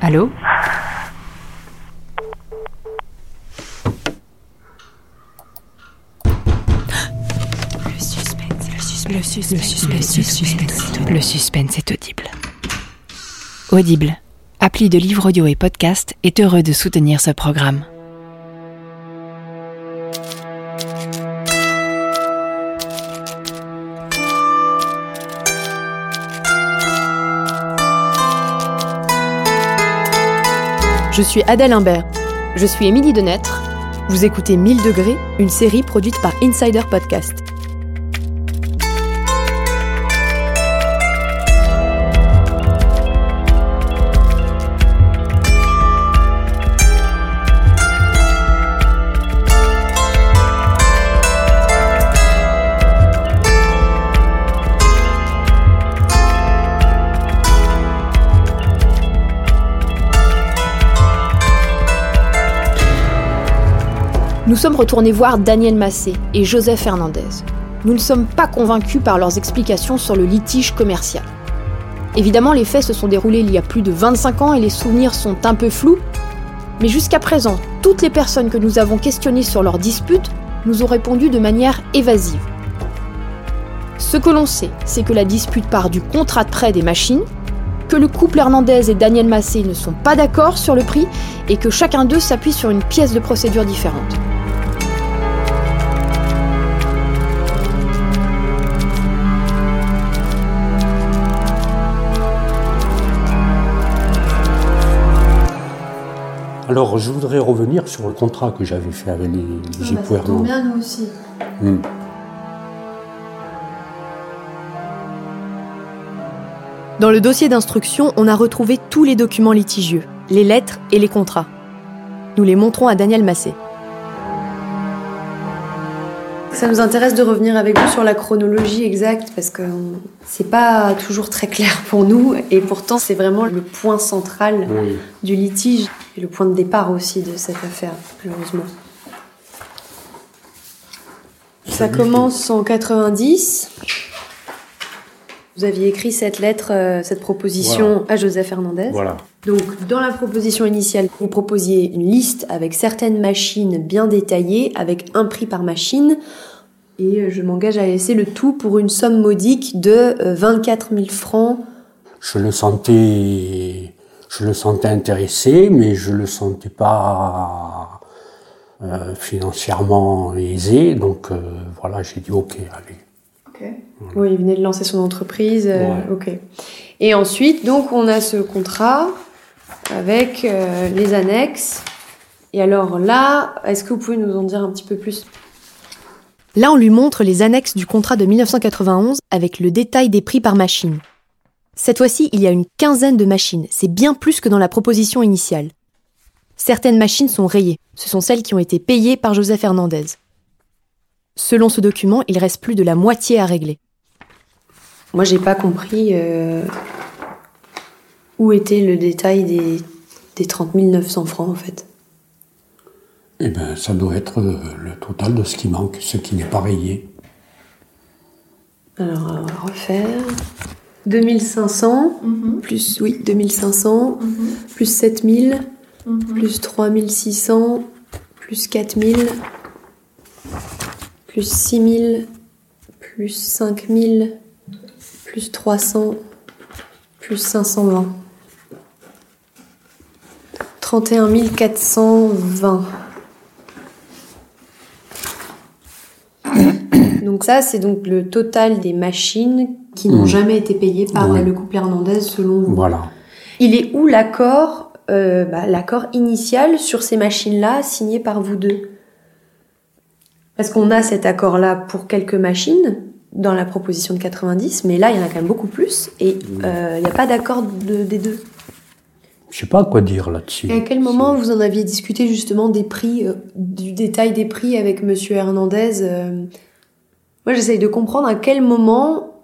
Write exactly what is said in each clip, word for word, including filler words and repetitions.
Allô ? Le suspense, le suspense, le suspense, le suspense, le suspense est audible. Audible, appli de livres audio et podcast, est heureux de soutenir ce programme. Je suis Adèle Imbert, je suis Émilie Denêtre, vous écoutez mille degrés, une série produite par Insider Podcast. Nous sommes retournés voir Daniel Massé et Joseph Hernandez. Nous ne sommes pas convaincus par leurs explications sur le litige commercial. Évidemment, les faits se sont déroulés il y a plus de vingt-cinq ans et les souvenirs sont un peu flous, mais jusqu'à présent, toutes les personnes que nous avons questionnées sur leur dispute nous ont répondu de manière évasive. Ce que l'on sait, c'est que la dispute part du contrat de prêt des machines, que le couple Hernandez et Daniel Massé ne sont pas d'accord sur le prix et que chacun d'eux s'appuie sur une pièce de procédure différente. Alors, je voudrais revenir sur le contrat que j'avais fait avec les G P R. Ah, bah, ça tombe bien, nous aussi. Mmh. Dans le dossier d'instruction, on a retrouvé tous les documents litigieux, les lettres et les contrats. Nous les montrons à Daniel Massé. Ça nous intéresse de revenir avec vous sur la chronologie exacte, parce que c'est pas toujours très clair pour nous, et pourtant c'est vraiment le point central oui. du litige. Et le point de départ aussi de cette affaire, malheureusement. Ça commence en quatre-vingt-dix. Vous aviez écrit cette lettre, euh, cette proposition voilà. à Joseph Hernandez. Voilà. Donc, dans la proposition initiale, vous proposiez une liste avec certaines machines bien détaillées, avec un prix par machine. Et je m'engage à laisser le tout pour une somme modique de euh, vingt-quatre mille francs. Je le sentais... Je le sentais intéressé, mais je le sentais pas euh, financièrement aisé. Donc euh, voilà, j'ai dit OK, allez. OK. Voilà. Oui, il venait de lancer son entreprise. Euh, ouais. OK. Et ensuite, donc, on a ce contrat avec euh, les annexes. Et alors là, est-ce que vous pouvez nous en dire un petit peu plus ? Là, on lui montre les annexes du contrat de dix-neuf cent quatre-vingt-onze avec le détail des prix par machine. Cette fois-ci, il y a une quinzaine de machines, c'est bien plus que dans la proposition initiale. Certaines machines sont rayées, ce sont celles qui ont été payées par Joseph Hernandez. Selon ce document, il reste plus de la moitié à régler. Moi, j'ai pas compris euh, où était le détail des, des trente mille neuf cents francs, en fait. Eh bien, ça doit être le total de ce qui manque, ce qui n'est pas rayé. Alors, on va refaire... deux mille cinq cents, mm-hmm. plus, oui, deux mille cinq cents, mm-hmm. plus sept mille, mm-hmm. plus trois mille six cents, plus quatre mille, plus six mille, plus cinq mille, plus trois cents, plus cinq cent vingt. trente et un mille quatre cent vingt. Donc ça, c'est donc le total des machines qui n'ont mmh. jamais été payées par ouais. le couple Hernandez, selon vous. Voilà. Il est où l'accord, euh, bah, l'accord initial sur ces machines-là, signé par vous deux ? Parce qu'on a cet accord-là pour quelques machines dans la proposition de quatre-vingt-dix, mais là, il y en a quand même beaucoup plus, et euh, il n'y a pas d'accord de, des deux. Je sais pas quoi dire là-dessus. Et à quel moment c'est... vous en aviez discuté justement des prix, euh, du détail des prix avec Monsieur Hernandez euh... Moi, j'essaye de comprendre à quel moment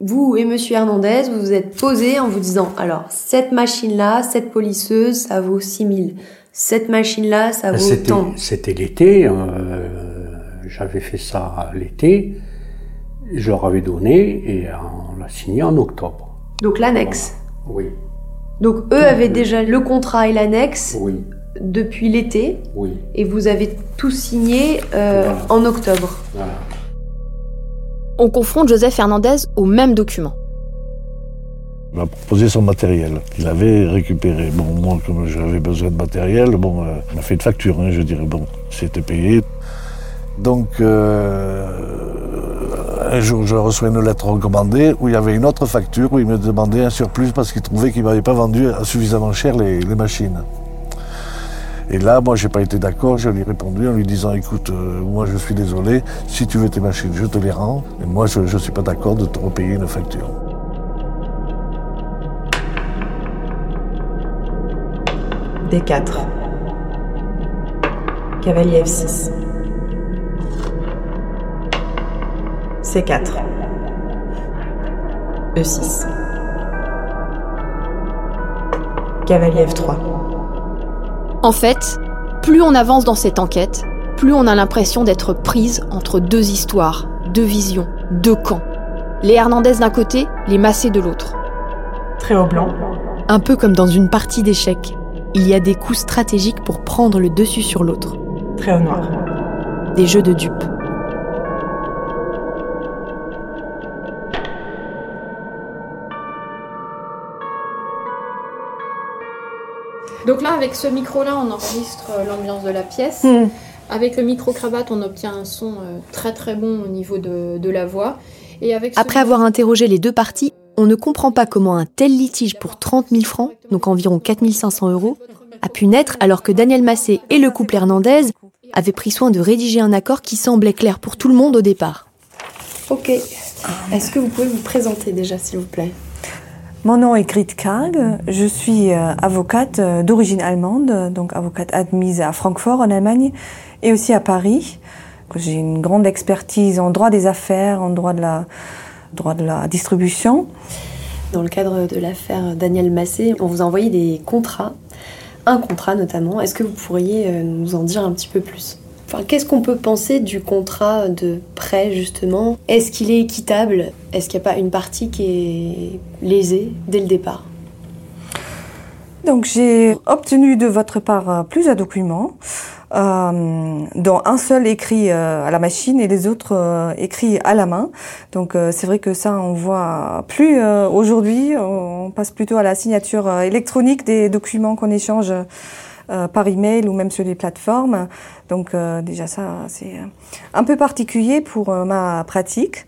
vous et Monsieur Hernandez, vous vous êtes posés en vous disant « Alors, cette machine-là, cette polisseuse, ça vaut six mille. Cette machine-là, ça vaut c'était, tant. » C'était l'été. Euh, j'avais fait ça l'été. Je leur avais donné et on l'a signé en octobre. Donc l'annexe. Voilà. Oui. Donc eux avaient déjà le contrat et l'annexe oui. depuis l'été, oui. et vous avez tout signé euh, voilà. en octobre. Voilà. On confronte Joseph Hernandez au même document. Il m'a proposé son matériel qu'il avait récupéré. Bon, moi, comme j'avais besoin de matériel, bon, euh, on a fait une facture, hein, je dirais. Bon, c'était payé. Donc, euh, un jour, je reçois une lettre recommandée où il y avait une autre facture où il me demandait un surplus parce qu'il trouvait qu'il ne m'avait pas vendu suffisamment cher les, les machines. Et là, moi, je n'ai pas été d'accord. Je lui ai répondu en lui disant « Écoute, euh, moi, je suis désolé. Si tu veux tes machines, je te les rends. Et moi, je ne suis pas d'accord de te repayer une facture. » D quatre. Cavalier F six. C quatre. E six. Cavalier F trois. En fait, plus on avance dans cette enquête, plus on a l'impression d'être prise entre deux histoires, deux visions, deux camps. Les Hernandez d'un côté, les Massé de l'autre. Tréau blanc. Un peu comme dans une partie d'échecs. Il y a des coups stratégiques pour prendre le dessus sur l'autre. Tréau noir. Des jeux de dupes. Donc là, avec ce micro-là, on enregistre l'ambiance de la pièce. Mmh. Avec le micro-cravate, on obtient un son très très bon au niveau de, de la voix. Et avec ce... Après avoir interrogé les deux parties, on ne comprend pas comment un tel litige pour trente mille francs, donc environ quatre mille cinq cents euros, a pu naître alors que Daniel Massé et le couple Hernandez avaient pris soin de rédiger un accord qui semblait clair pour tout le monde au départ. Ok. Est-ce que vous pouvez vous présenter déjà, s'il vous plaît ? Mon nom est Grit, je suis avocate d'origine allemande, donc avocate admise à Francfort en Allemagne et aussi à Paris. J'ai une grande expertise en droit des affaires, en droit de la... droit de la distribution. Dans le cadre de l'affaire Daniel Massé, on vous a envoyé des contrats, un contrat notamment. Est-ce que vous pourriez nous en dire un petit peu plus ? Enfin, qu'est-ce qu'on peut penser du contrat de prêt, justement ? Est-ce qu'il est équitable ? Est-ce qu'il n'y a pas une partie qui est lésée dès le départ ? Donc j'ai obtenu de votre part plusieurs documents, euh, dont un seul écrit euh, à la machine et les autres euh, écrits à la main. Donc euh, c'est vrai que ça, on voit plus euh, aujourd'hui. On passe plutôt à la signature électronique des documents qu'on échange euh, par email ou même sur les plateformes. Donc euh, déjà ça, c'est un peu particulier pour euh, ma pratique.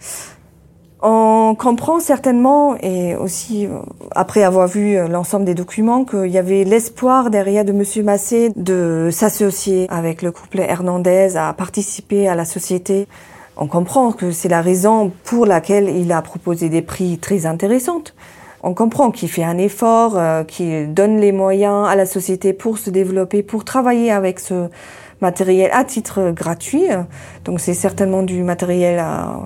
On comprend certainement, et aussi après avoir vu l'ensemble des documents, qu'il y avait l'espoir derrière de Monsieur Massé de s'associer avec le couple Hernandez, à participer à la société. On comprend que c'est la raison pour laquelle il a proposé des prix très intéressants. On comprend qu'il fait un effort, euh, qu'il donne les moyens à la société pour se développer, pour travailler avec ce matériel à titre gratuit. Donc c'est certainement du matériel à,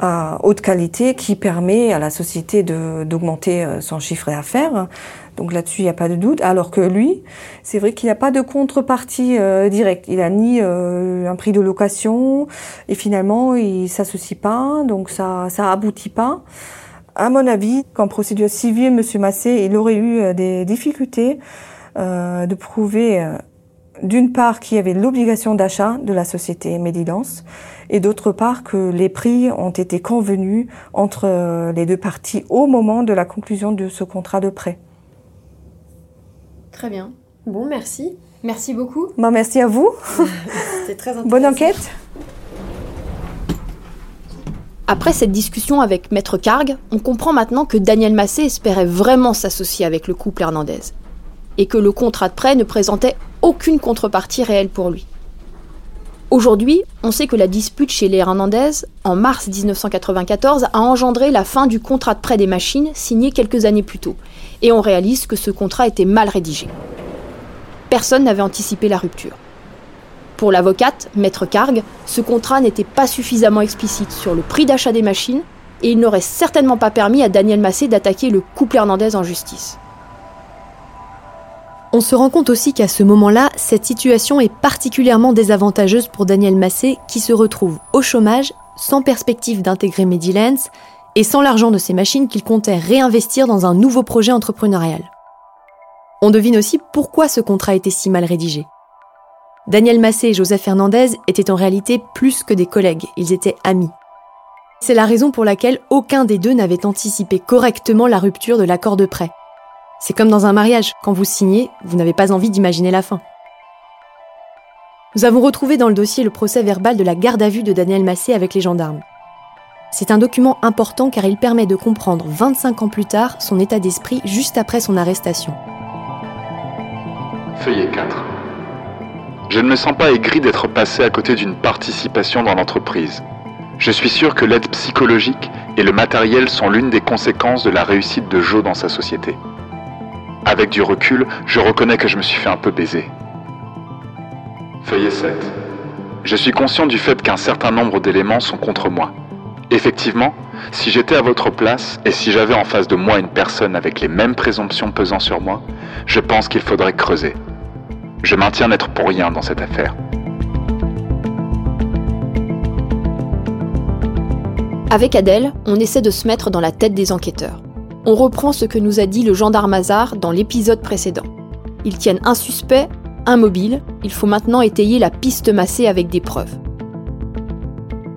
à haute qualité qui permet à la société de, d'augmenter son chiffre d'affaires. Donc là-dessus, il n'y a pas de doute. Alors que lui, c'est vrai qu'il n'a pas de contrepartie euh, directe. Il n'a ni euh, un prix de location et finalement, il ne s'associe pas. Donc ça ça aboutit pas. À mon avis, qu'en procédure civile, M. Massé, il aurait eu des difficultés euh, de prouver euh, d'une part qu'il y avait l'obligation d'achat de la société Medilens et d'autre part que les prix ont été convenus entre les deux parties au moment de la conclusion de ce contrat de prêt. Très bien. Bon, merci. Merci beaucoup. Ben, merci à vous. C'était très intéressant. Bonne enquête. Après cette discussion avec Maître Cargue, on comprend maintenant que Daniel Massé espérait vraiment s'associer avec le couple Hernandez et que le contrat de prêt ne présentait aucune contrepartie réelle pour lui. Aujourd'hui, on sait que la dispute chez les Hernandez, en mars dix-neuf cent quatre-vingt-quatorze, a engendré la fin du contrat de prêt des machines signé quelques années plus tôt, et on réalise que ce contrat était mal rédigé. Personne n'avait anticipé la rupture. Pour l'avocate, Maître Cargue, ce contrat n'était pas suffisamment explicite sur le prix d'achat des machines et il n'aurait certainement pas permis à Daniel Massé d'attaquer le couple Hernandez en justice. On se rend compte aussi qu'à ce moment-là, cette situation est particulièrement désavantageuse pour Daniel Massé qui se retrouve au chômage, sans perspective d'intégrer Medilens et sans l'argent de ses machines qu'il comptait réinvestir dans un nouveau projet entrepreneurial. On devine aussi pourquoi ce contrat était si mal rédigé. Daniel Massé et Joseph Hernandez étaient en réalité plus que des collègues, ils étaient amis. C'est la raison pour laquelle aucun des deux n'avait anticipé correctement la rupture de l'accord de prêt. C'est comme dans un mariage, quand vous signez, vous n'avez pas envie d'imaginer la fin. Nous avons retrouvé dans le dossier le procès verbal de la garde à vue de Daniel Massé avec les gendarmes. C'est un document important car il permet de comprendre vingt-cinq ans plus tard son état d'esprit juste après son arrestation. Feuillet quatre. Je ne me sens pas aigri d'être passé à côté d'une participation dans l'entreprise. Je suis sûr que l'aide psychologique et le matériel sont l'une des conséquences de la réussite de Joe dans sa société. Avec du recul, je reconnais que je me suis fait un peu baiser. Feuillet sept. Je suis conscient du fait qu'un certain nombre d'éléments sont contre moi. Effectivement, si j'étais à votre place et si j'avais en face de moi une personne avec les mêmes présomptions pesant sur moi, je pense qu'il faudrait creuser. Je maintiens n'être pour rien dans cette affaire. Avec Adèle, on essaie de se mettre dans la tête des enquêteurs. On reprend ce que nous a dit le gendarme Hazard dans l'épisode précédent. Ils tiennent un suspect, un mobile, il faut maintenant étayer la piste Massé avec des preuves.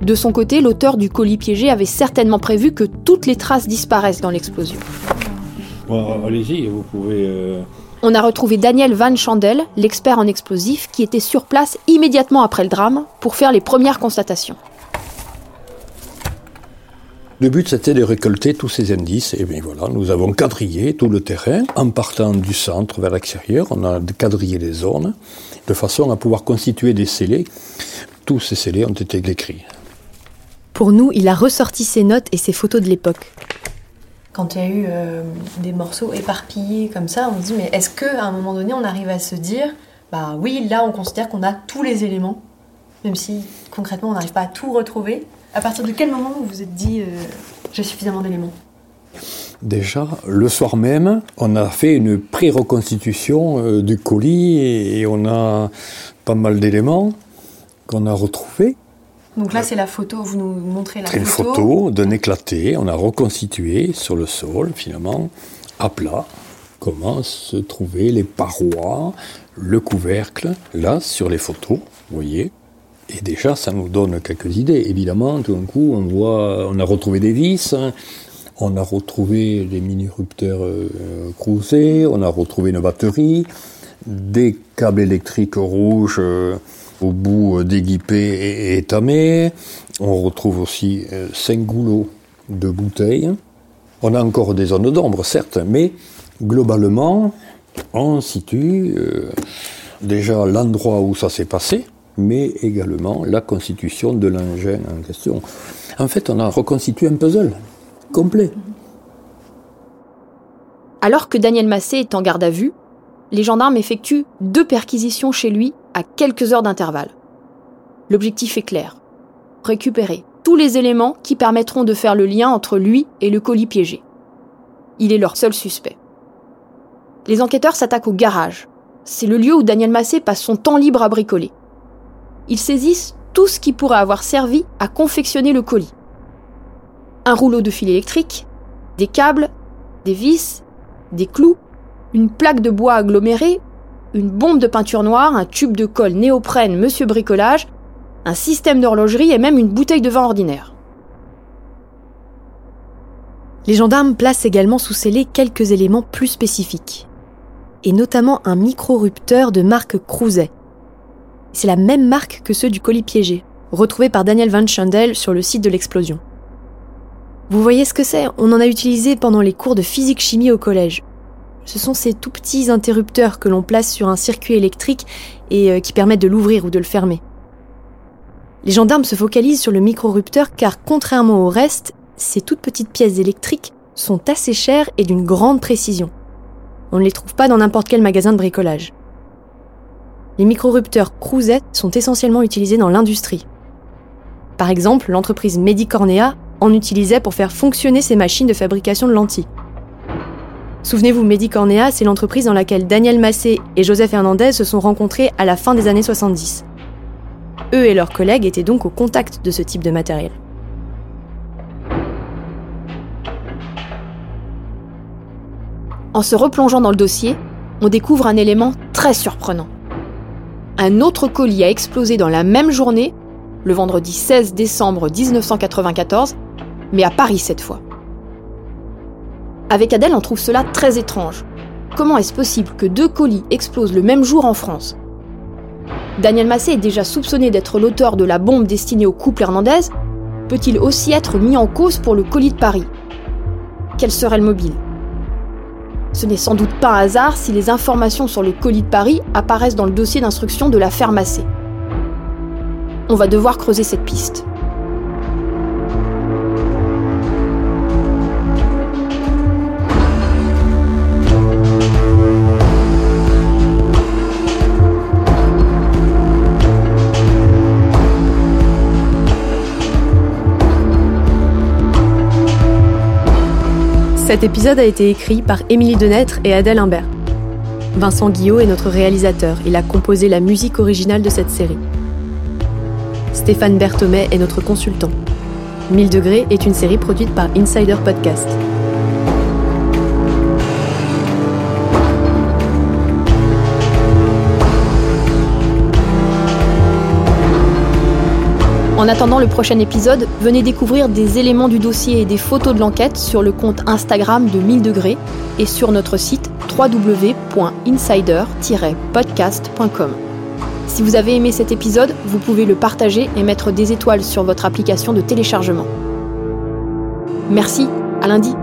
De son côté, l'auteur du colis piégé avait certainement prévu que toutes les traces disparaissent dans l'explosion. Bon, allez-y, vous pouvez... Euh... On a retrouvé Daniel Van Schandel, l'expert en explosifs, qui était sur place immédiatement après le drame pour faire les premières constatations. Le but, c'était de récolter tous ces indices. Et bien voilà, nous avons quadrillé tout le terrain en partant du centre vers l'extérieur. On a quadrillé les zones de façon à pouvoir constituer des scellés. Tous ces scellés ont été décrits. Pour nous, il a ressorti ses notes et ses photos de l'époque. Quand il y a eu euh, des morceaux éparpillés comme ça, on se dit, mais est-ce qu'à un moment donné, on arrive à se dire, bah oui, là, on considère qu'on a tous les éléments, même si, concrètement, on n'arrive pas à tout retrouver. À partir de quel moment vous vous êtes dit, euh, j'ai suffisamment d'éléments ? Déjà, le soir même, on a fait une pré-reconstitution euh, du colis et, et on a pas mal d'éléments qu'on a retrouvés. Donc là, c'est la photo, vous nous montrez la photo. C'est une photo d'un éclaté, on a reconstitué sur le sol, finalement, à plat, comment se trouvaient les parois, le couvercle, là, sur les photos, vous voyez. Et déjà, ça nous donne quelques idées. Évidemment, tout d'un coup, on voit, on a retrouvé des vis, hein. On a retrouvé des mini-rupteurs euh, Crouzet, on a retrouvé une batterie, des câbles électriques rouges... Euh, au bout déguipé et étamé. On retrouve aussi cinq goulots de bouteilles. On a encore des zones d'ombre, certes, mais globalement, on situe euh, déjà l'endroit où ça s'est passé, mais également la constitution de l'engin en question. En fait, on a reconstitué un puzzle complet. Alors que Daniel Massé est en garde à vue, les gendarmes effectuent deux perquisitions chez lui à quelques heures d'intervalle. L'objectif est clair, récupérer tous les éléments qui permettront de faire le lien entre lui et le colis piégé. Il est leur seul suspect. Les enquêteurs s'attaquent au garage. C'est le lieu où Daniel Massé passe son temps libre à bricoler. Ils saisissent tout ce qui pourrait avoir servi à confectionner le colis. Un rouleau de fil électrique, des câbles, des vis, des clous, une plaque de bois agglomérée, une bombe de peinture noire, un tube de colle néoprène Monsieur Bricolage, un système d'horlogerie et même une bouteille de vin ordinaire. Les gendarmes placent également sous scellé quelques éléments plus spécifiques, et notamment un micro-rupteur de marque Crouzet. C'est la même marque que ceux du colis piégé, retrouvé par Daniel Van Schandel sur le site de l'explosion. Vous voyez ce que c'est ? On en a utilisé pendant les cours de physique-chimie au collège. Ce sont ces tout petits interrupteurs que l'on place sur un circuit électrique et qui permettent de l'ouvrir ou de le fermer. Les gendarmes se focalisent sur le micro-rupteur car, contrairement au reste, ces toutes petites pièces électriques sont assez chères et d'une grande précision. On ne les trouve pas dans n'importe quel magasin de bricolage. Les micro-rupteurs Crouzet sont essentiellement utilisés dans l'industrie. Par exemple, l'entreprise Medicornea en utilisait pour faire fonctionner ses machines de fabrication de lentilles. Souvenez-vous, Medicornea, c'est l'entreprise dans laquelle Daniel Massé et Joseph Hernandez se sont rencontrés à la fin des années soixante-dix. Eux et leurs collègues étaient donc au contact de ce type de matériel. En se replongeant dans le dossier, on découvre un élément très surprenant. Un autre colis a explosé dans la même journée, le vendredi seize décembre dix-neuf cent quatre-vingt-quatorze, mais à Paris cette fois. Avec Adèle, on trouve cela très étrange. Comment est-ce possible que deux colis explosent le même jour en France ? Daniel Massé est déjà soupçonné d'être l'auteur de la bombe destinée au couple Hernandez. Peut-il aussi être mis en cause pour le colis de Paris ? Quel serait le mobile ? Ce n'est sans doute pas un hasard si les informations sur le colis de Paris apparaissent dans le dossier d'instruction de l'affaire Massé. On va devoir creuser cette piste. Cet épisode a été écrit par Émilie Denêtre et Adèle Imbert. Vincent Guillot est notre réalisateur, il a composé la musique originale de cette série. Stéphane Berthomet est notre consultant. mille degrés est une série produite par Insider Podcast. En attendant le prochain épisode, venez découvrir des éléments du dossier et des photos de l'enquête sur le compte Instagram de mille degrés et sur notre site double-vé double-vé double-vé point insider tiret podcast point com. Si vous avez aimé cet épisode, vous pouvez le partager et mettre des étoiles sur votre application de téléchargement. Merci, à lundi.